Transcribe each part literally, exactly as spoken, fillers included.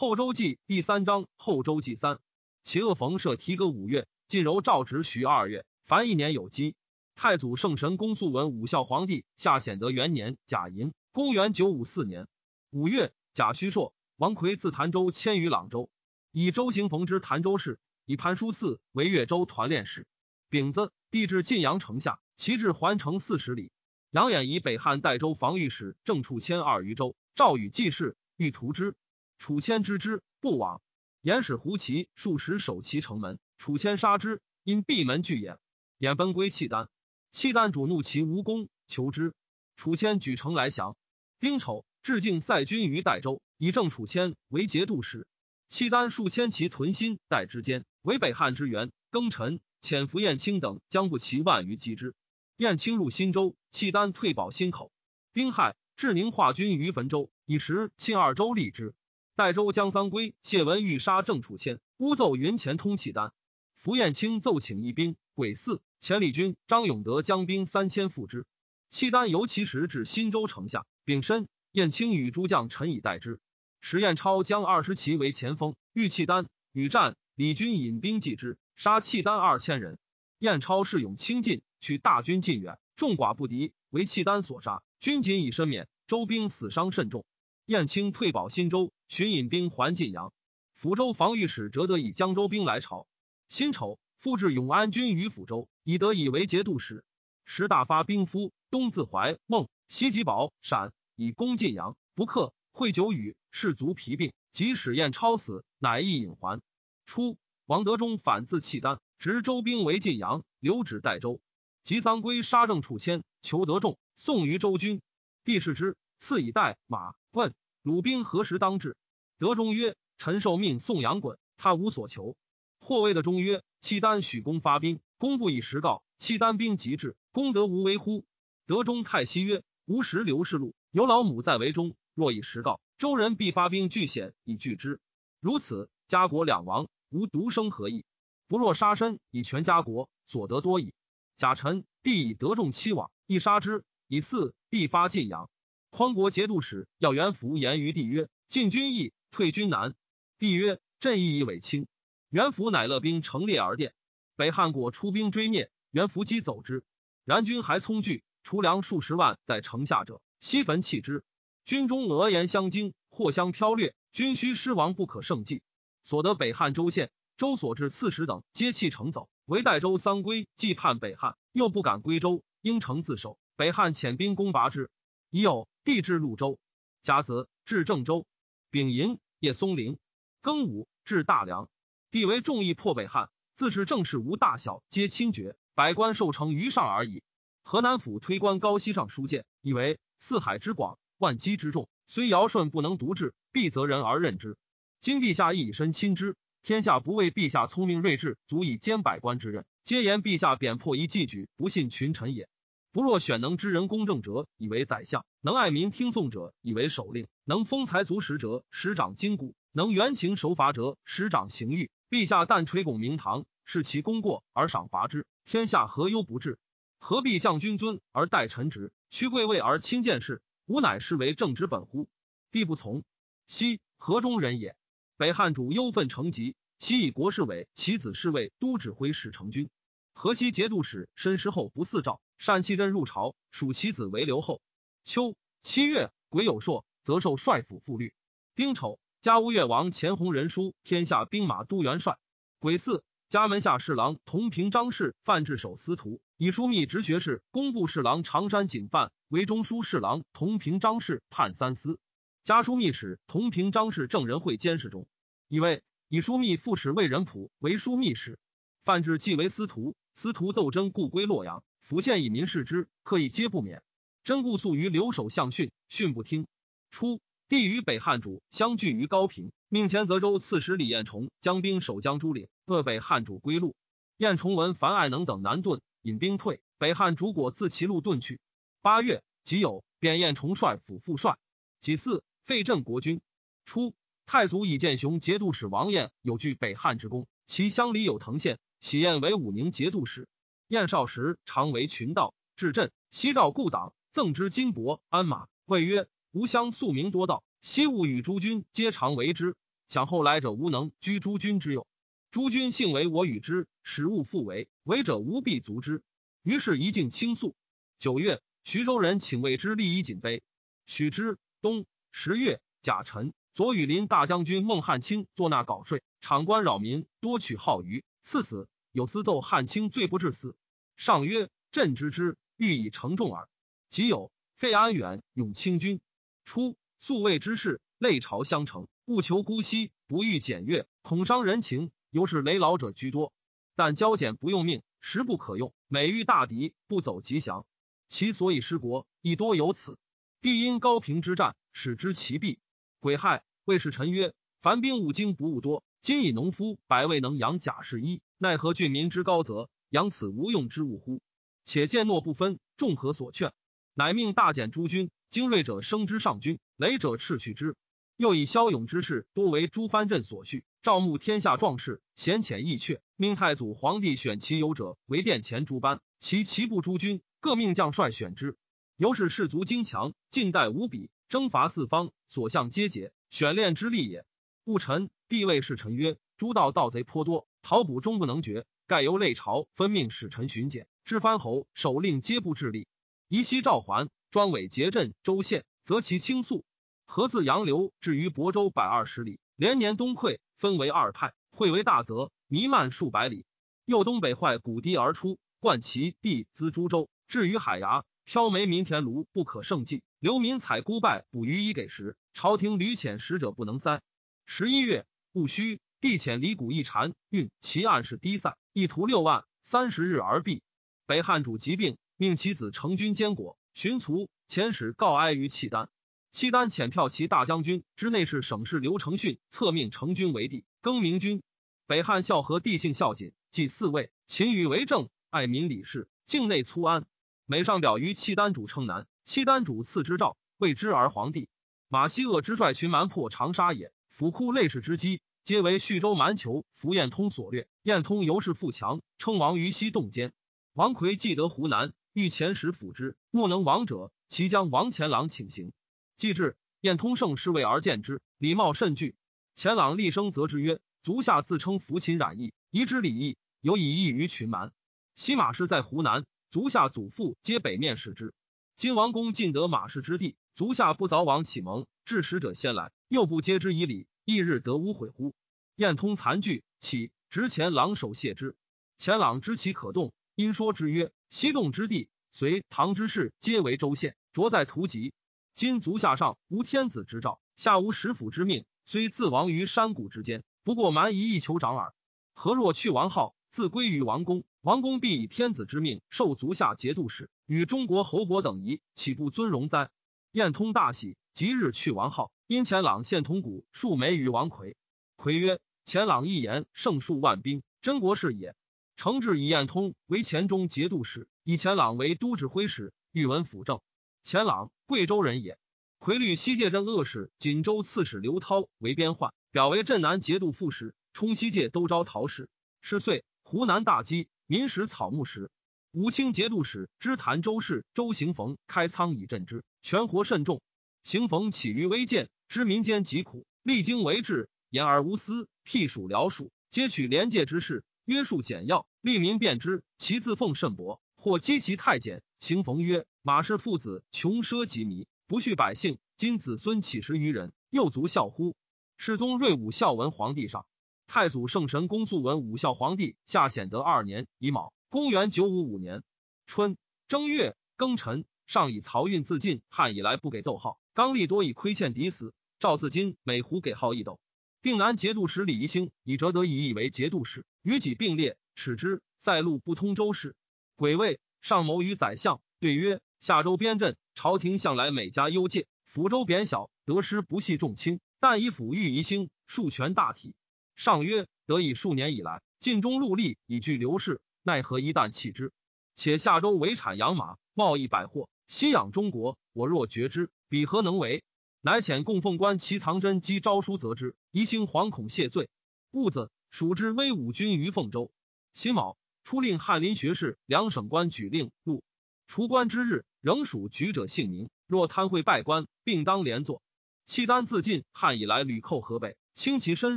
后周记第三章，后周记三。其恶逢社提戈五月，晋柔赵直徐二月，凡一年有基。太祖圣神公肃文武孝皇帝下显德元年甲寅，公元九五四年五月，甲戌朔，王魁自潭州迁于朗州，以周行逢之潭州事，以潘叔嗣为越州团练使。丙子，地至晋阳城下，其至环城四十里。杨衍以北汉代州防御使郑处迁二余州，赵与季氏欲屠之，楚迁知之不往。衍使胡骑数十守其城门，楚迁杀之，因闭门拒衍。衍奔归契丹，契丹主怒其无功，求之。楚迁举城来降。丁丑，致敬塞军于代州，以郑楚迁为节度使。契丹数千骑屯新代之间，为北汉之援。庚辰，遣伏燕青等将不齐万余击之。燕青入新州，契丹退保新口。丁亥，至宁化军于汾州，以时沁二州立之。代州将桑归、谢文欲杀郑楚迁，诬奏云前通契丹。伏燕青奏请一兵，癸巳，前李军张永德将兵三千赴之。契丹由其时至新州城下，丙申，燕青与诸将陈以待之。时燕超将二十骑为前锋，欲契丹，与战，李军引兵继之，杀契丹二千人。燕超恃勇轻进，取大军近远，众寡不敌，为契丹所杀，军仅以身免，周兵死伤甚重。燕青退保新州，寻引兵还晋阳。福州防御使折得以江州兵来朝。辛丑，复置永安军于抚州，以得以为节度使。时大发兵夫，东自淮、孟，西及保、陕，以攻晋阳，不克，会久雨，士卒疲病，即使燕超死，乃亦引还。初，王德忠反自契丹，执周兵为晋阳，留止代州。及桑归杀郑楚迁，求得众，送于周军。帝视之，赐以代、马、问，鲁兵何时当至？德忠曰：臣受命送杨衮，他无所求。或谓的忠曰：契丹许公发兵，公不以时告，契丹兵即至，公德无为乎？德忠太息曰：吾时刘氏路，有老母在为中，若以时告，周人必发兵拒险以拒之。如此，家国两亡，无独生何益？不若杀身以全家国，所得多矣。甲辰，帝以德众欺罔，亦杀之。以巳，帝发晋阳。匡国节度使要元福言于帝曰：进军易，退军难。帝曰：朕亦以为轻。元福乃勒兵成列而殿。北汉国出兵追灭，元福击走之。然军还聪惧，储粮数十万在城下者，悉焚弃之。军中俄言相惊，祸相飘掠，军需失亡不可胜计。所得北汉州县、周所至刺史等，皆弃城走。为代州桑归既叛北汉，又不敢归州，应城自守。北汉遣兵攻拔之。已有帝至潞州，甲子，至郑州。丙寅，夜松陵。庚午，至大梁。帝为众议破北汉，自是政事无大小，皆亲决，百官受承于上而已。河南府推官高希上书谏，以为四海之广，万机之众，虽尧舜不能独治，必择人而任之。今陛下亦以身亲之。天下不为陛下聪明睿智，足以兼百官之任，皆言陛下贬破一纪举，不信群臣也。不若选能知人公正者，以为宰相；能爱民听讼者，以为首令；能丰财足食者，使掌筋骨；能援情守法者，使掌刑狱。陛下但垂拱明堂，视其功过而赏罚之，天下何忧不治？何必降君尊而待臣职，屈贵位而轻贱士？吾乃是为政之本乎？帝不从。昔河中人也。北汉主忧愤成疾，其以国事委、其子侍卫、都指挥使成军。河西节度使申师后不嗣诏，单锡真入朝，属其子为留后。秋七月，癸酉朔，则授帅府赋律。丁丑，加乌越王钱弘仁书天下兵马都元帅。癸巳，加门下侍郎同平章事范至守司徒，以枢密直学士、工部侍郎常山景范为中书侍郎同平章事判三司。加枢密使同平章事郑仁惠监视中，以为以枢密副使魏仁普为枢密使。范至既为司徒，司徒斗争故归洛阳，府县以民视之，刻意皆不免。真故诉于留守相训，训不听。初，帝与北汉主相聚于高平，命前泽州刺史李彦崇将兵守江诸岭，扼北汉主归路。彦崇闻樊爱能等南遁，引兵退，北汉主果自其路遁去。八月，己酉，贬彦崇帅府副帅。己巳，废镇国君。初，太祖以建雄节度使王彦有据北汉之功，其乡里有藤县，喜彦为武宁节度使。彦少时常为群盗，治镇西赵故党，赠之金帛鞍马，谓曰：吾乡素名多盗，昔物与诸君皆常为之，想后来者无能居诸君之右。诸君幸为我与之，使物复为，为者无必足之。于是一尽倾诉。九月，徐州人请为之立一锦碑，许之。冬十月，甲辰，左羽林大将军孟汉卿作纳稿税，场官扰民，多取好鱼，赐死。有司奏汉卿罪不至死。上曰：朕知之，欲以承重耳。即有废安远，永清君。初，素谓之事，类朝相承，务求姑息，不欲检阅，恐伤人情。尤是累老者居多，但交简不用命，实不可用。每遇大敌，不走吉祥，其所以失国，亦多由此。帝因高平之战，使之其弊。癸亥，魏氏臣曰：凡兵务精不务多，今以农夫百位能养甲士一，奈何郡民之高则，养此无用之物乎？且见诺不分，众何所劝？乃命大减诸军，精锐者升之上军，累者斥去之。又以骁勇之士多为诸藩镇所需，召募天下壮士，贤浅易阙，命太祖皇帝选其有者为殿前诸班，其骑部诸军各命将帅选之。由是士卒精强，近代无比，征伐四方，所向皆捷，选练之力也。戊辰，帝谓侍臣曰：诸道盗贼颇多，讨捕终不能决，盖由类朝分命使臣巡检，知藩侯首令皆不致力。宜西赵桓、庄伟结镇州县，则其倾诉。河自杨流至于亳州百二十里，连年东溃，分为二派，汇为大泽，弥漫数百里。又东北坏谷堤而出，贯其地资诸州，至于海崖，漂煤民田庐不可胜计，流民采孤败，捕鱼以给食，朝廷屡遣使者不能塞。十一月，戊戌，帝遣李谷一禅运其案是堤塞，一徒六万，三十日而毕。北汉主疾病，命其子成君监国，巡卒遣使告哀于契丹。契丹遣骠骑大将军之内侍省事刘承训册命成君为帝，更名君。北汉孝和帝姓孝谨，即四位，勤于为政，爱民理事，境内粗安。每上表于契丹主称南，契丹主赐之诏，谓之而皇帝。马希鄂之率群蛮破长沙也，府库类士之机，皆为叙州蛮酋符彦通所掠。彦通由是富强，称王于西洞间。王逵既得湖南，欲遣使辅之，莫能往者，其将王前郎请行。既至，彦通盛侍卫而见之，礼貌甚具。前朗厉声责之曰：足下自称服秦染疫，宜之礼义，有以异于群蛮。西马氏在湖南，足下祖父皆北面使之。今王公尽得马氏之地，足下不早往启蒙，致使者先来，又不接之以礼，翌日得无悔乎？彦通残惧，起执前朗手谢之。前朗知其可动，因说之曰：西洞之地，隋唐之事，皆为州县，着在图籍。今足下上无天子之诏，下无食府之命，虽自亡于山谷之间，不过蛮夷一酋长耳。何若去王号，自归于王公，王公必以天子之命受足下节度使，与中国侯伯等夷，岂不尊荣哉？彦通大喜，即日去王号，因前朗献铜鼓数枚于王逵。逵曰：前朗一言胜数万兵，真国事也。承制以彦通为黔中节度使，以前朗为都指挥使，御文辅政。前朗贵州人也。逵率西界镇恶史锦州刺史刘涛为边患，表为镇南节度副使，充西界都招讨使。是岁，湖南大饥，民食草木食。武清节度使知潭州市周行逢开仓以赈之，全活甚重。行逢起于微贱，知民间疾苦，励精为治，言而无私，辟属僚属，皆取廉洁之事，约束简要，利民便知，其自奉甚薄，或积其太简。行逢曰：马氏父子穷奢极靡，不恤百姓，今子孙岂十余人，又足孝乎？世宗睿武孝文皇帝上，太祖圣神公肃文武孝皇帝下显德二年乙卯，公元九五五年春正月庚辰，上以漕运自尽，汉以来不给斗号，刚力多以亏欠抵死，赵自今每胡给号一斗。定南节度使李宜兴以折得以义为节度使，与己并列，使之塞路不通州事。癸未，上谋于宰相，对曰：下州边镇，朝廷向来每家优介，抚州贬小，得失不系重轻，但以抚育宜兴，数权大体。上曰：得以数年以来，尽忠戮力，以据流士，奈何一旦弃之？且下州为产养马，贸易百货，西养中国，我若绝之，彼何能为？乃遣供奉官齐藏真击诏书责之。宜兴惶恐谢罪。戊子，蜀之威武军于凤州。辛卯，出令翰林学士两省官举令录。除官之日，仍属举者姓名，若贪贿败官，并当连坐。契丹自尽，汉以来屡寇河北，轻其深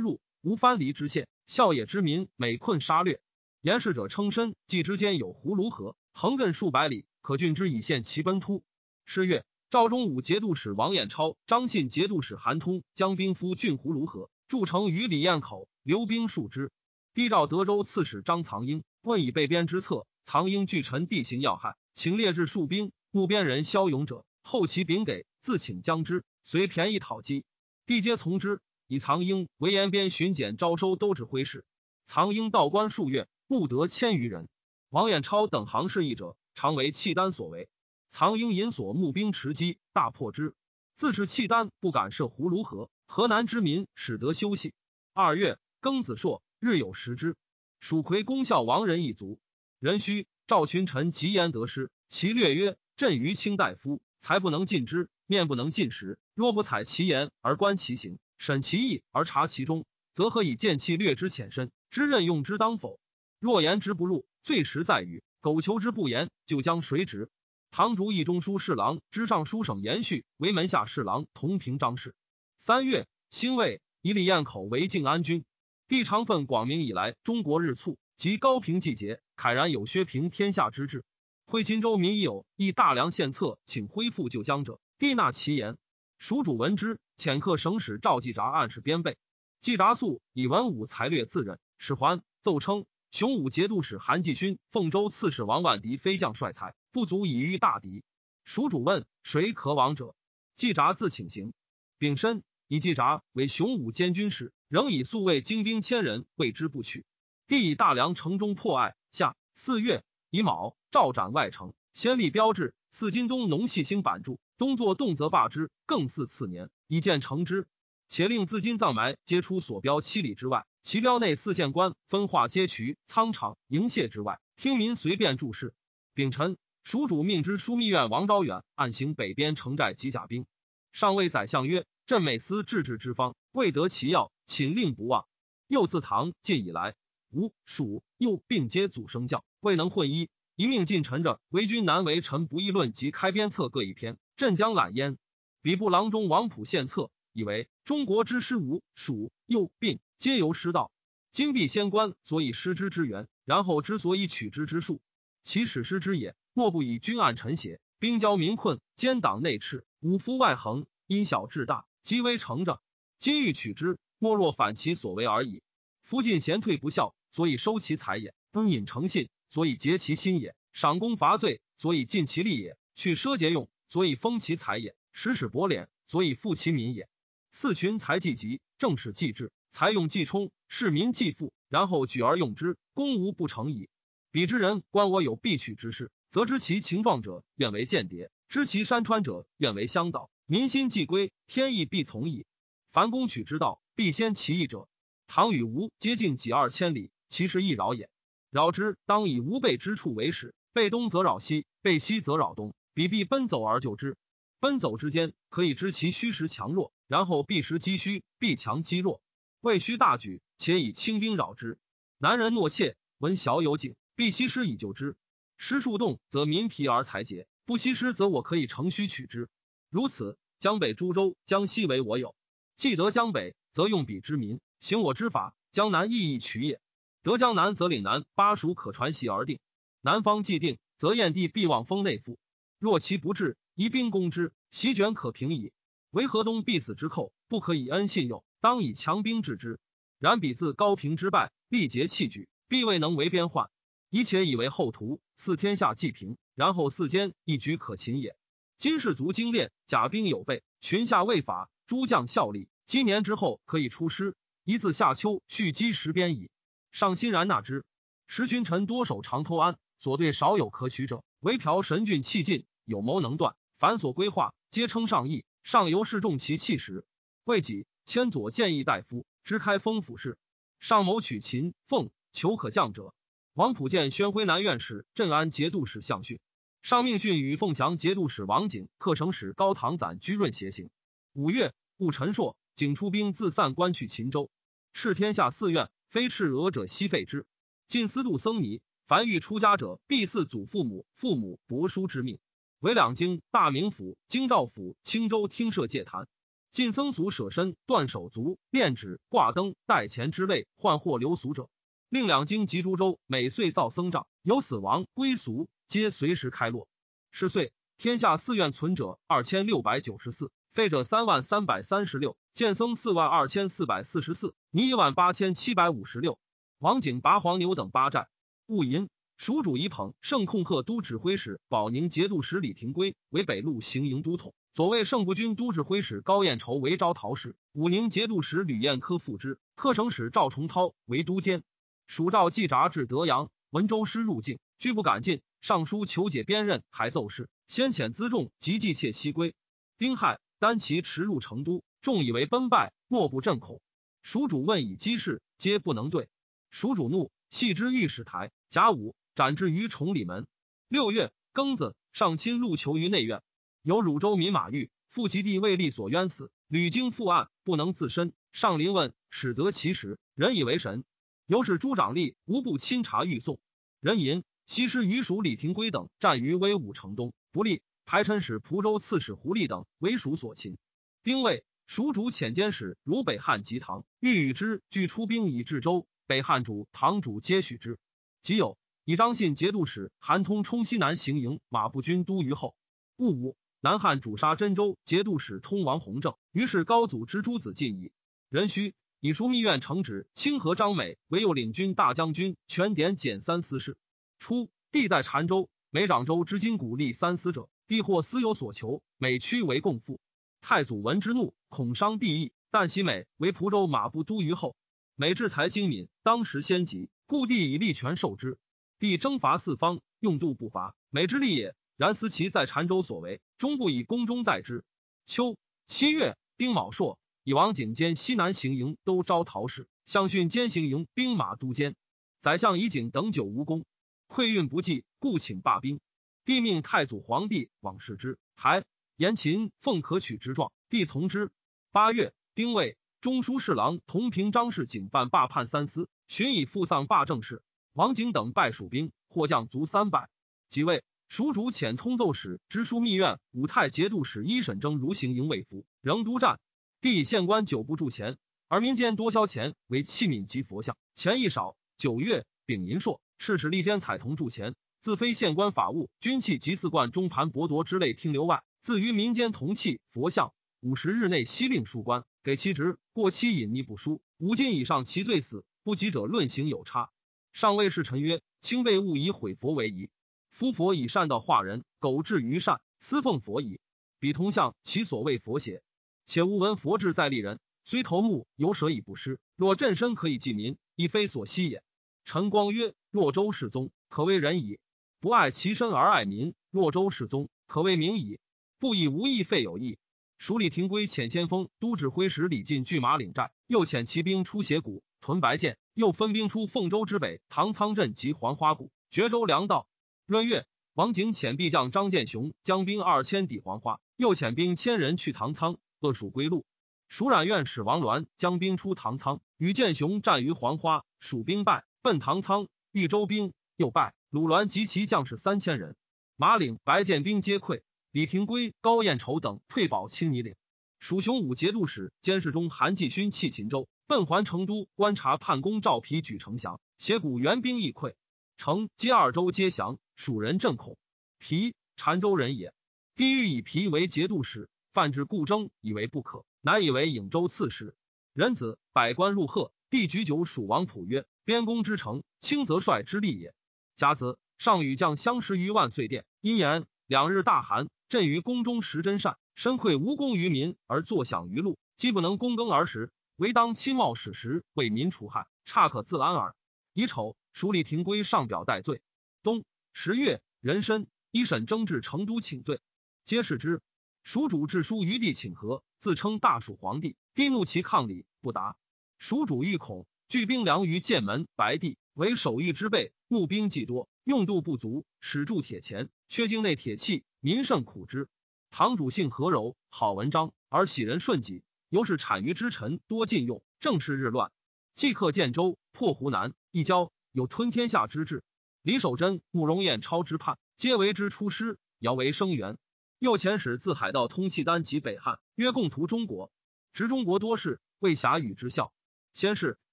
入，无藩篱之县，校野之民每困杀掠。言事者称身，冀之间有葫芦河，横亘数百里，可郡之以县其奔突。是月，赵忠武节度使王衍超、张信节度使韩通将兵夫郡葫芦河，筑城于李堰口，留兵数之。帝诏德州刺史张藏英问以备边之策，藏英据陈地形要害，请列至戍兵，募边人骁勇者，后其禀给，自请将之，随便宜讨击，帝皆从之。以藏英为延边巡检招收都指挥使，藏英到官数月，募得千余人。王衍超等行事役者，常为契丹所为。藏英引所募兵持击，大破之。自是契丹不敢涉葫芦河，河南之民始得休息。二月，庚子朔，日有食之。蜀魁公校王人一族，人须赵群臣极言得失，其略曰：朕于卿大夫，才不能尽之，面不能尽时。若不采其言而观其行，审其意而察其中，则何以见其略之浅深，知任用之当否？若言之不入，最实在于苟求之不言，就将谁直？唐竹义中书侍郎之尚书省延续为门下侍郎同平章事。三月，辛未，以李堰口为靖安军。帝常愤广明以来，中国日促，及高平季节，慨然有削平天下之志。会秦州民已有亦大梁献策，请恢复旧疆者，帝纳其言。蜀主闻之，遣客省使赵季札暗示边备。季札素以文武才略自任，使还奏称雄武节度使韩继勋、凤州刺史王婉迪非将帅才，不足以御大敌。蜀主问谁可往者，季札自请行。丙申，以季札为雄武监军使，仍以宿卫精兵千人为之不取。帝以大梁城中破隘。下四月，以卯，赵斩外城，先立标志，四今东农细兴板柱，东作动则罢之，更似次年以建成之。且令自今葬埋皆出所标七里之外，其标内四县官分化皆渠、仓场、营榭之外，听民随便注释。丙辰，蜀主命之枢密院王昭远暗行北边城寨及甲兵。上谓宰相曰：朕每思治治之方，未得其要，寝令不忘。又自唐晋以来，吴、蜀、右并皆祖生教，未能混一，一命近臣者为君难为臣不议论及开边策各一篇，朕将揽焉。比部郎中王普献策，以为中国之失吴、蜀、右并皆由失道，今必先官所以失之之源，然后之所以取之之术，其始失之也，莫不以君暗臣邪，兵交民困，奸党内斥，五夫外横，因小至大，即为成者。今欲取之，莫若反其所为而已。夫进贤退不孝，所以收其财也；恩引诚信，所以结其心也；赏功罚罪，所以尽其力也；去奢节用，所以封其财也；使使薄敛，所以富其民也。四群才济急，政事济治，财用济充，市民济富，然后举而用之，功无不成矣。彼之人观我有必取之事，则知其情状者，愿为间谍；知其山川者，愿为乡岛。民心既归，天意必从矣。凡攻取之道，必先其义者。唐与吴接近几二千里，其实亦扰也。扰之，当以吴备之处为始，备东则扰西，备西则扰东，彼必奔走而就之。奔走之间，可以知其虚实强弱，然后必实击虚，必强击弱，未须大举，且以轻兵扰之。南人懦怯，闻小有警，必息师以救之。师数动，则民疲而才竭；不息师，则我可以乘虚取之。如此，江北诸州，江西为我有。既得江北，则用彼之民，行我之法，江南亦易取也。得江南，则岭南巴蜀可传檄而定。南方既定，则燕地必望风内附。若其不至，以兵攻之，席卷可平矣。为河东必死之寇，不可以恩信用，当以强兵治之。然彼自高平之败，力竭弃举，必未能为边患。以且以为后图，四天下既平，然后四间一举可擒也。今士卒精练，甲兵有备，群下未法，诸将效力。今年之后，可以出师，一自夏秋蓄积十边矣。上欣然纳之。时群臣多守长偷安，所对少有可取者，唯朴神俊气尽，有谋能断，凡所规划，皆称上意。上由是重其气时。未几，迁左谏议大夫，知开封府事。上谋取秦、凤，求可降者。王普见宣徽南院使、镇安节度使项训，上命训与凤翔节度使王景、克省使高唐攒居润偕行。五月，戊辰朔，景出兵自散关去秦州，敕天下寺院。非赤俄者悉废之。晋司度僧尼，凡欲出家者，必祀祖父母、父母、伯叔之命。为两京、大名府、京兆府、青州听设戒坛。晋僧俗舍身、断手足、炼指、挂灯、带钱之类，换货流俗者。另两京及株洲，每岁造僧帐，有死亡归俗，皆随时开落。是岁，天下寺院存者二千六百九十四，废者三万三百三十六，建僧四万二千四百四十四，尼一万八千七百五十六。王景拔黄牛等八寨。戊寅，蜀主以捧盛控贺都指挥使保宁节度使李廷圭为北路行营都统，左卫圣部军都指挥使高彦筹为招讨使，武宁节度使吕彦科副之，客省使赵崇涛为都监。蜀赵季札至德阳，文州师入境，拒不敢进，上书求解边任，还奏事先遣辎重及计窃西归。丁亥，单骑驰入成都，众以为奔败，莫不震恐。蜀主问以机事，皆不能对。蜀主怒，系之御史台，甲午，斩之于崇礼门。六月庚子，上亲入囚于内院，有汝州民马玉父及弟为利所冤死，屡经复案，不能自申。上临问，始得其实，人以为神。由是诸长吏无不亲察御送。人吟西施于蜀李廷圭等战于威武城东，不利，排陈使蒲州刺史胡立等为蜀所擒。丁未，蜀主遣监使如北汉及唐欲与之俱出兵以至州。北汉主、唐主皆许之。即有以张信节度使韩通冲西南行营马步军都虞后。戊午，南汉主杀真州节度使通王弘正，于是高祖之诸子尽矣。壬戌，以枢密院承旨清河张美为右领军大将军，全典检三司事。初，地在澶州，每掌州之金鼓立三司者，地或私有所求，每区为共赋。太祖闻之怒，恐伤地义，但袭美为蒲州马步都虞后。每制裁精敏，当时先急，故地以利权受之。地征伐四方，用度不伐，每之利也。然思其在澶州所为，终不以宫中待之。秋七月，丁卯朔，以王景兼西南行营都招讨使，向训兼行营兵马都监。宰相以景等久无功，馈运不济，故请罢兵。帝命太祖皇帝往视之，还言秦奉可取之状，帝从之。八月，丁未。中书侍郎同平张氏警犯罢判三司，寻以复丧罢政事。王景等败蜀兵，获将卒三百。即位，蜀主遣通奏使知枢密院武泰节度使一沈征如行营卫服，仍督战。帝以县官久不铸钱，而民间多销钱为器皿及佛像，钱一少。九月，丙寅朔，敕使吏监采铜铸钱，自非县官法务、军器及四贯中盘博铎之类听流外，自于民间铜器、佛像。五十日内悉令书官，给其职，过期隐匿不书，五斤以上其罪死，不及者论刑有差。上位侍臣曰：卿辈勿以毁佛为宜，夫佛以善道化人，苟至于善，私奉佛矣。彼同向其所谓佛邪？且吾闻佛志在利人，虽头目有舍以不失，若朕身可以济民，亦非所惜也。陈光曰：若周世宗，可谓仁矣；不爱其身而爱民，若周世宗，可谓明矣。不以无义废有义。蜀李廷圭遣先锋都指挥使李进拒马岭寨，又遣骑兵出斜谷、屯白涧，又分兵出凤州之北唐仓镇及黄花谷、绝州粮道。闰月，王景遣裨将张建雄将兵二千抵黄花，又遣兵千人去唐仓，扼蜀归路。蜀冉院使王鸾将兵出唐仓，与建雄战于黄花，蜀兵败，奔唐仓，豫州兵又败，鲁栾及其将士三千人，马岭、白涧兵皆溃。李廷圭、高彦筹等退保青泥岭。蜀雄武节度使监视中韩继勋弃秦州，奔还成都，观察叛公赵丕举城降，斜谷援兵亦溃，城接二州皆降，蜀人震恐。丕，澶州人也。帝欲以丕为节度使，范至故征以为不可，乃以为颍州刺史。壬子，百官入贺，帝举酒蜀王普曰：边功之城，轻则帅之力也。甲子，上与将相识于万岁殿，因言两日大寒。朕于宫中时真善，身愧无功于民而坐享于禄，既不能躬耕而食，唯当亲冒矢石为民除害，差可自安耳。乙丑，蜀李廷圭上表戴罪。冬十月，壬申，一审征至成都请罪，皆是之。蜀主致书于帝请和，自称大蜀皇帝，帝怒其抗礼不答。蜀主欲恐，聚兵粮于剑门、白帝，为守御之备，募兵既多，用度不足，使铸铁钱，缺京内铁器，民甚苦之。堂主性和柔，好文章，而喜人顺己，尤是产于之臣多禁用，政事日乱。即克建州，破湖南，一交有吞天下之志。李守贞、慕容彦超之叛，皆为之出师，尧为生源。又遣使自海盗通契丹及北汉，约共图中国。执中国多事，为侠与之效。先是，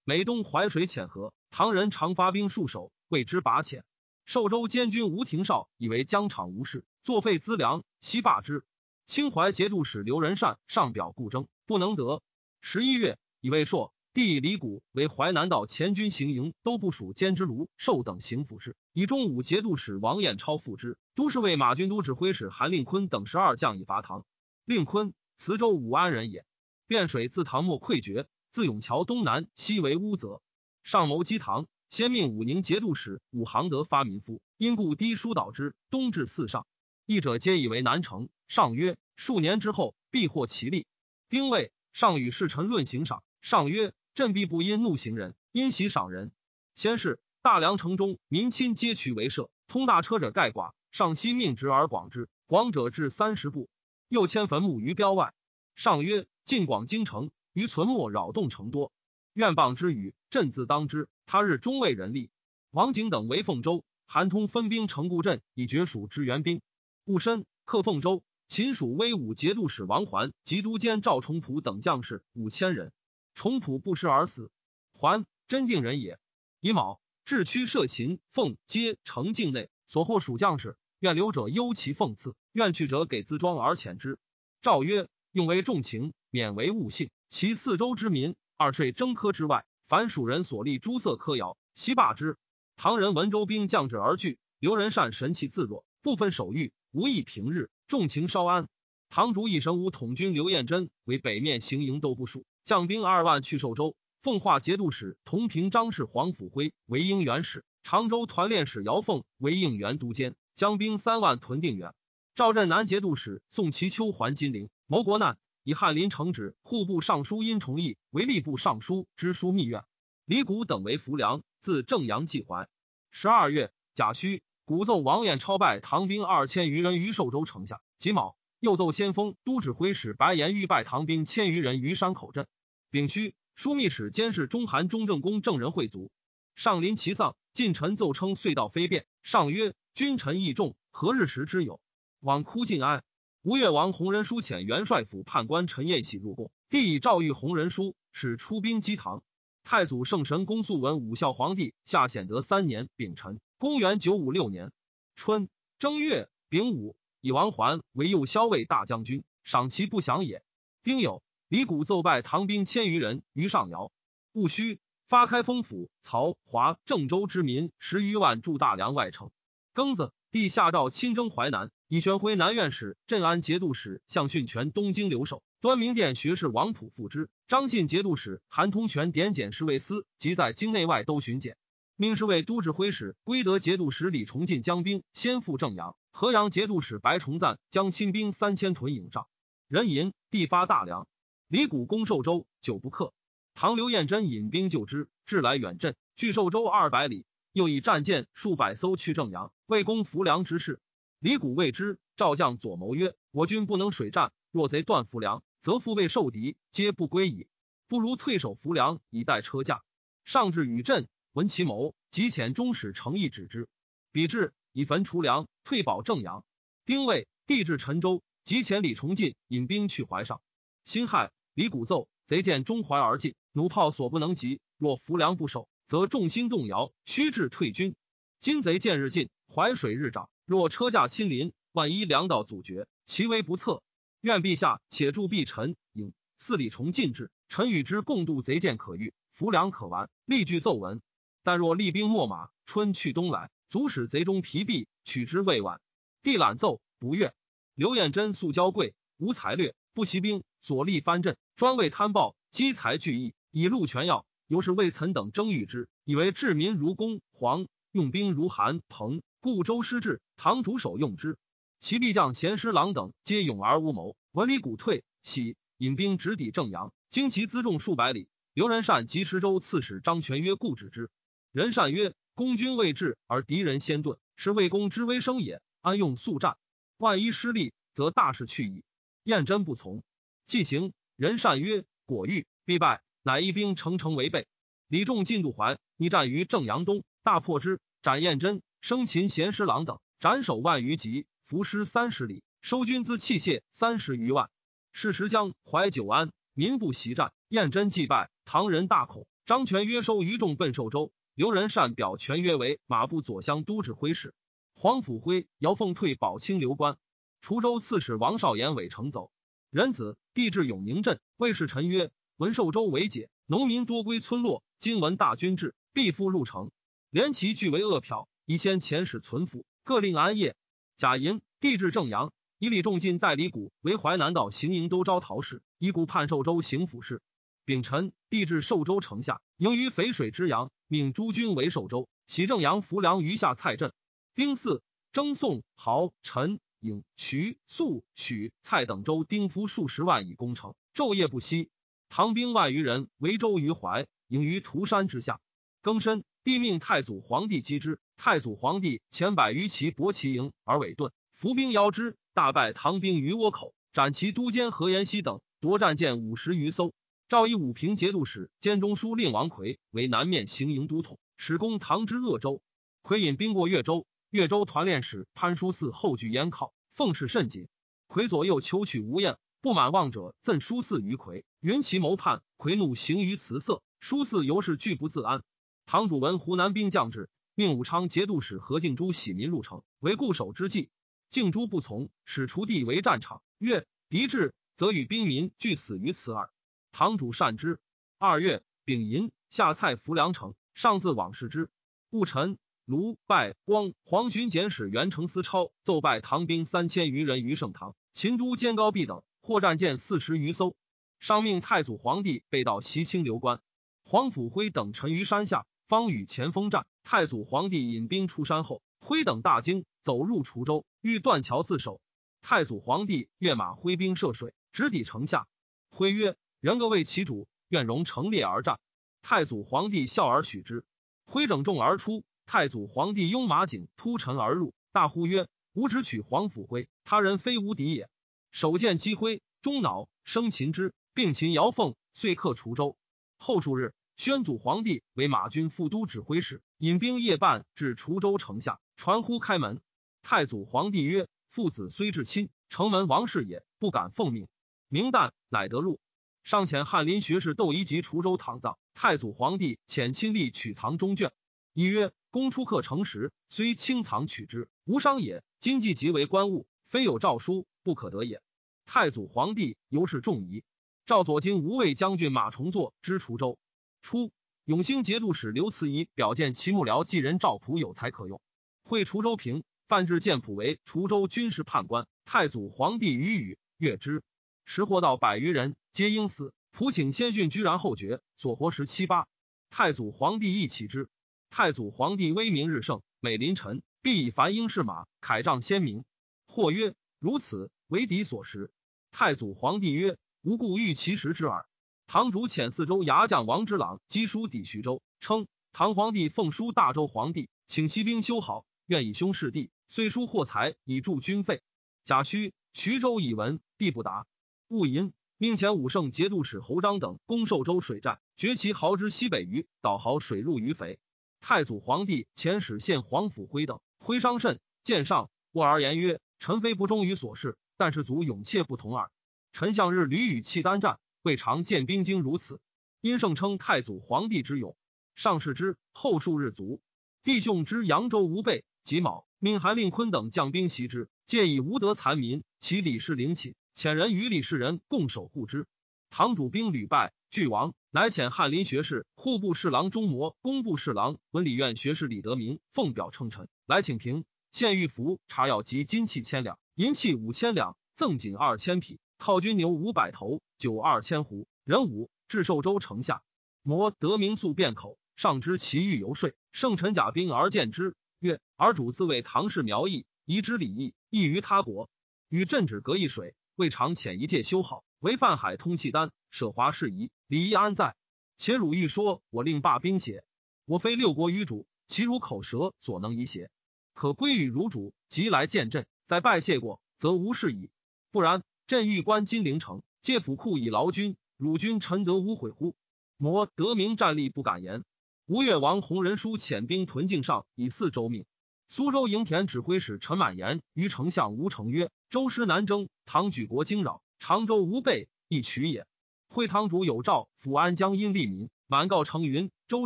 每东淮水浅河，唐人常发兵戍守，谓之拔遣。寿州监军吴廷绍以为疆场无事，作废资粮，悉罢之。清淮节度使刘仁善上表故征，不能得。十一月，以为朔。 帝以李谷为淮南道前军行营都部署监之卢、寿等行府事，以中武节度使王彦超副之。都侍卫马军都指挥使韩令坤等十二将以伐唐。令坤，磁州武安人也。汴水自唐末溃决，自永桥东南西为乌泽。上谋击唐，先命武宁节度使武行德发民夫，因故低疏导之，东至四上。一者皆以为南城。上曰：数年之后，必获其利。丁未，上与侍臣论刑赏。上曰： 朕必不因怒行人，因喜赏人。先是，大梁城中民亲皆渠为社，通大车者盖寡。上悉命直而广之，广者至三十步。又迁坟墓于标外。上曰：晋广京城，余存没扰动城多，愿谤之语，朕自当之。他日终为人力。王景等为凤州，韩通分兵城固镇，以绝蜀之援兵。戊申，克凤州。秦蜀威武节度使王桓及都监赵崇普等将士五千人。 崇普不食而死，还真定人也。乙卯，至驱设秦、凤皆城境内所获属将士，愿留者忧其俸赐，愿去者给资庄而遣之。诏曰：用为重情，免为物性。其四周之民，二税征科之外，凡蜀人所立诸色科徭，悉罢之。唐人文州兵将至而惧，刘仁善神气自若，不分守御，无益平日，重情稍安。唐主以神武统军刘彦珍为北面行营都部署。 将兵二万去寿州，奉化节度使同平章事黄甫辉为应元使，常州团练使姚凤为应元都监，将兵三万屯定远。赵镇南节度使宋其秋还金陵，谋国难，以翰林承旨户部尚书殷崇义为吏部尚书知枢密院，李谷等为浮梁，自正阳济淮。十二月甲戌，鼓奏王彦超拜唐兵二千余人于寿州城下。己卯。 又奏先锋都指挥使白岩欲败唐兵千余人于山口镇。丙戌，枢密使监视中韩中正宫郑人会族。上临其丧，近臣奏称隧道非变。上曰：君臣义重，何日时之有？往哭尽哀。吴越王洪仁书遣元帅府判官陈彦喜入贡，帝以诏谕洪仁书，使出兵击唐。太祖圣神公肃文武孝皇帝下显德三年丙辰，公元九五六年春正月丙午。 以王桓为右骁卫大将军，赏其不降也。丁酉，李谷奏拜唐兵千余人于上饶。戊戌，发开封府、曹、华、郑州之民十余万驻大梁外城。庚子，帝下诏亲征淮南，以玄辉南院使、镇安节度使向训全东京留守，端明殿学士王溥副之。张信节度使韩通权点检侍卫司，即在京内外都巡检。命侍卫都指挥使归德节度使李崇进将兵先赴正阳。 河阳节度使白崇赞将亲兵三千屯颍上，壬寅，地发大梁。李谷攻寿州，久不克。唐刘彦珍引兵救之，至来远镇，距寿州二百里。又以战舰数百艘去正阳，为攻浮梁之势。李谷谓之，赵将左谋曰：“我军不能水战，若贼断浮梁，则腹背受敌，皆不归矣。不如退守浮梁，以待车驾。”上至禹镇，闻其谋，即遣中使程颐止之。彼至，以焚除梁。 退保正阳，丁未，帝至陈州，即遣李崇进引兵去淮上。辛亥，李谷奏贼见中淮而进，弩炮所不能及。若浮梁不守，则众心动摇，须至退军。今贼见日进，淮水日涨，若车驾亲临，万一粮道阻绝，其为不测。愿陛下且助必臣颖，赐李崇进至，臣与之共度贼见可御，浮梁可完。例具奏闻，但若厉兵秣马，春去冬来，足使贼中疲弊。 取之未晚，帝览奏不悦。刘彦珍素骄贵，无才略，不习兵，所立藩镇，专为贪暴，积财聚义，以戮权要。由是魏岑等争欲之，以为治民如公黄，用兵如韩彭，故周失志，唐主守用之。其必将贤师郎等皆勇而无谋，闻李谷退，喜，引兵直抵正阳，经其辎重数百里。刘仁善及池州刺史张全曰故止之。仁善曰：公军未至，而敌人先遁。 是魏公之危生也，安用速战？万一失利，则大事去矣。彦真不从，既行。仁善曰：“果欲必败，乃一兵乘城为备。李仲进渡淮，逆战于正阳东，大破之，斩彦真、生擒贤师郎等，斩首万余级，伏尸三十里，收军资器械三十余万。是时将淮九安民不习战，燕真祭拜，唐人大恐。张全约收余众奔寿州，刘仁善表全约为马步左乡都指挥使，黄甫辉、姚凤退保清流官，滁州刺史王少言伪城走。仁子地至永宁镇，魏氏臣曰：闻寿州为解，农民多归村落，今闻大军至，必复入城，连其俱为恶殍，宜先遣使存抚，各令安业。贾寅地至正阳，以李仲进代李谷为淮南道行营都招陶使，以谷判寿州行府事。丙辰，地至寿州城下，营于淝水之阳，命诸军为寿州，徙正阳浮梁余下蔡镇。丁巳，征宋、豪、陈、颍、徐、宿、许、蔡等州丁夫数十万以攻城，昼夜不息。唐兵万余人围州于淮，营于涂山之下。庚申，帝命太祖皇帝击之。太祖皇帝前百余骑搏其营而尾遁，伏兵邀之，大败唐兵于倭口，斩其都监何延熙等，夺战舰五十余艘。诏以武平节度使兼中书令王奎为南面行营都统，使攻唐之鄂州。奎引兵过越州，越州团练使潘叔嗣后拒燕靠，奉事甚紧。奎左右求取吴燕，不满望者赠叔嗣于奎，云其谋叛，奎怒行于辞色，叔嗣由是惧不自安。唐主闻湖南兵将至，命武昌节度使何敬珠徙民入城，为固守之计。敬珠不从，使锄地为战场，曰：敌至，则与兵民俱死于此耳。堂主善之。二月丙寅，下蔡浮梁城，上自往视之。戊辰，卢、拜、光、黄巡检使袁承思超奏败唐兵三千余人于盛唐，秦都监高壁等，获战舰四十余艘。上命太祖皇帝被盗袭清流关，黄甫辉等沉于山下，方与前锋战。太祖皇帝引兵出山后，辉等大惊，走入滁州，欲断桥自守。太祖皇帝跃马挥兵涉水，直抵城下。辉曰：人各为其主，愿容成列而战。太祖皇帝笑而许之。挥整众而出，太祖皇帝拥马颈突尘而入，大呼曰：吾只取黄甫辉，他人非无敌也。手剑击挥，中脑，生秦之，并秦姚凤，遂克滁州。后数日，宣祖皇帝为马军副都指挥使，引兵夜半至滁州城下，传呼开门。太祖皇帝曰：父子虽至亲，城门王室也，不敢奉命。明旦，乃得入。上遣翰林学士窦仪及滁州躺葬，太祖皇帝遣亲吏取藏中卷，一曰：公出客城时，虽清藏取之，无伤也。今既即为官物，非有诏书，不可得也。太祖皇帝由是重疑。赵左京无畏将军马崇祚之滁州。初，永兴节度使刘慈仪表见其幕僚继人赵普有才可用，会滁州平，范至建普为滁州军事判官。太祖皇帝予与阅之，时获到百余人，皆应死。普请先训，居然后决，所活十七八。太祖皇帝亦启之。太祖皇帝威名日盛，每临晨必以繁英士马，铠仗鲜明。或曰：如此，为敌所食。太祖皇帝曰：吾故欲其食之耳。堂主遣四州牙将王之朗击书抵徐州，称唐皇帝奉书大周皇帝，请息兵修好，愿以兄事地，虽书获财以助军费。贾诩、徐州以闻，地不达。戊寅，命前武圣节度使侯章等攻寿州水战，决其濠之西北隅，导濠水路于淝。太祖皇帝遣使献黄甫辉等，辉伤甚，见上卧而言曰：臣非不忠于所事，但士卒勇怯不同耳。臣向日屡与契丹战，未尝见兵精如此。因盛称太祖皇帝之勇，上视之。后数日卒。弟兄之扬州吴备、己卯，命韩令坤等将兵袭之，借以无德残民，其李氏陵寝。遣人与李士仁共守护之。堂主兵屡败，俱亡，乃遣翰林学士、户部侍郎钟摩、工部侍郎、文理院学士李德明奉表称臣，来请平。现御服茶药及金器千两，银器五千两，赠锦二千匹，犒军牛五百头，酒二千壶，人五至寿州城下。摩、德明素辩口，上知其欲游说，圣臣甲兵而见之，曰：尔主自谓唐氏苗裔，遗之礼义，异于他国，与朕只隔一水。未尝遣一介修好，为泛海通契丹，舍华事宜，礼义安在？且汝欲说我令罢兵邪？我非六国于主，其如口舌所能移邪？可归与汝主，即来见朕，再拜谢过，则无事矣。不然，朕欲观金陵城，借府库以劳军，汝君臣得无悔乎？摩、德明站立不敢言。吴越王洪仁书遣兵屯境上，以四州命。苏州营田指挥使陈满言于丞相吴成曰：周师南征，唐举国惊扰，常州无备，一取也。会堂主有诏，抚安将因利民，满告成云，周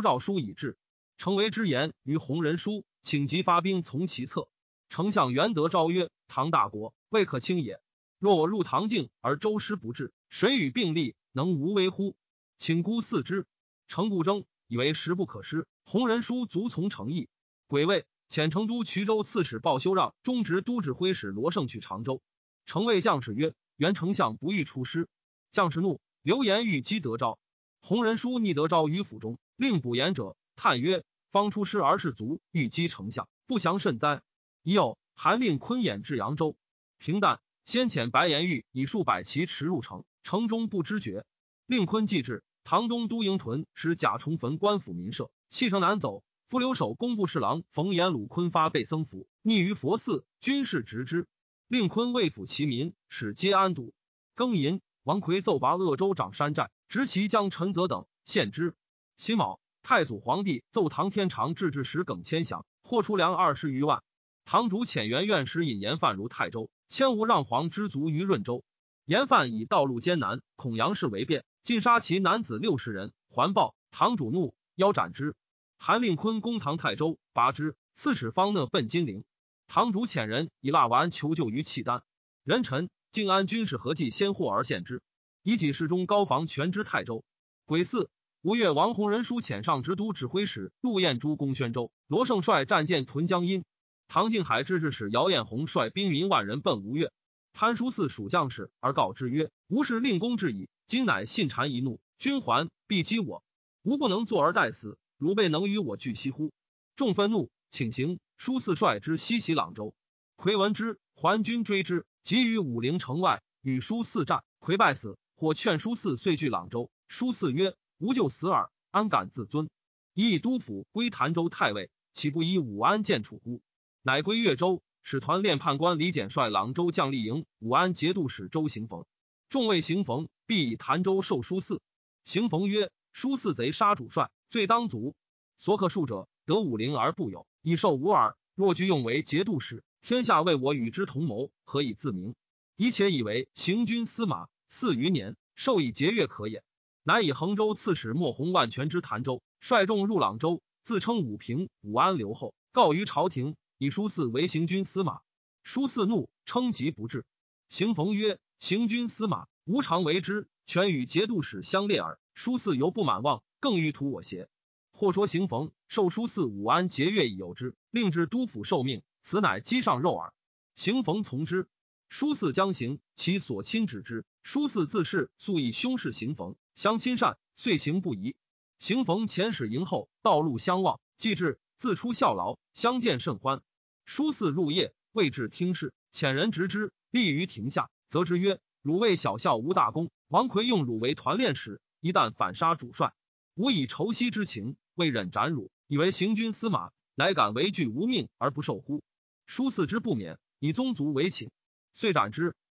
诏书已至，成为之言于洪仁书，请即发兵从其策。丞相元德诏曰：唐大国，未可轻也。若我入唐境而周师不至，谁与并立，能无为乎？请姑四之。程固征以为时不可失，洪仁书卒从诚意。癸未，遣成都衢州刺史鲍修让、中直都指挥使罗胜去常州。程谓将士曰：原丞相不欲出师。将士怒，流言欲击得诏。洪仁书逆得诏于府中，令补言者叹曰：方出师而士卒，欲击丞相，不祥甚哉！已有韩令昆衍至扬州，平淡先遣白颜玉以数百骑驰入城，城中不知觉。令昆既至，唐东都营屯使贾重焚官府民舍，弃城南走。伏留守工部侍郎冯延鲁昆发被僧服，匿于佛寺，军士执之。令昆为抚其民，使皆安堵。庚寅，王魁奏拔鄂州长山寨，执其将陈泽等献之。辛卯，太祖皇帝奏唐天长制置使耿千祥，获出粮二十余万。堂主遣元院使引严范如泰州，迁吴让皇之族于润州。严范以道路艰难，恐杨氏为变，尽杀其男子六十人，还报。堂主怒，腰斩之。韩令坤攻唐泰州，拔之。刺史方讷奔金陵。堂主遣人以蜡丸求救于契丹。人臣靖安军事合计先获而献之，以己侍中高防全之泰州。癸巳，吴越王洪仁书遣上直都指挥使陆彦珠攻宣州，罗胜率战舰屯江阴。唐靖海制置使姚彦宏率兵云万人奔吴越。潘叔嗣属将士而告之曰：吾是令公至矣，今乃信谗一怒，君还必击我，吾不能坐而待死，如辈能与我俱西乎？众愤怒，请行。叔嗣率之西袭朗州。魁闻之，还军追之，及于武陵城外，与叔嗣战，魁败死。或劝叔嗣遂据朗州。叔嗣曰：吾就死耳，安敢自尊？已以都府归潭州太尉，岂不以武安见楚乎？乃归越州，使团练判官李简率朗州将吏营武安节度使周行逢。众谓行逢，必以潭州受叔嗣。行逢曰：叔嗣贼杀主帅，罪当卒。所可恕者，得武陵而不有，以受吾耳。若居用为节度使，天下为我与之同谋，何以自明？以且以为行军司马四余年，授以节钺可也。乃以衡州刺史莫弘万全之潭州，率众入朗州，自称武平、武安留后，告于朝廷。以叔嗣为行军司马。叔嗣怒，称疾不治。行逢曰：行军司马，吾常为之，全与节度使相列耳。叔嗣犹不满望，更欲图我邪？或说行逢受叔嗣武安节钺以有之，令至都府受命，此乃鸡上肉耳。行逢从之。叔嗣将行，其所亲指之。叔嗣自恃素以兄事行逢，相亲善，遂行不疑。行逢遣使迎后，道路相望，既至，自出效劳，相见甚欢。叔嗣入夜，未至听事，遣人执之，立于庭下，责之曰：汝为小校无大功，王魁用汝为团练使，一旦反杀主帅，吾以仇惜之情，未忍斩汝，以为行军司马，乃敢为惧无命而不受乎？叔嗣之不免，以宗族为请，遂斩之。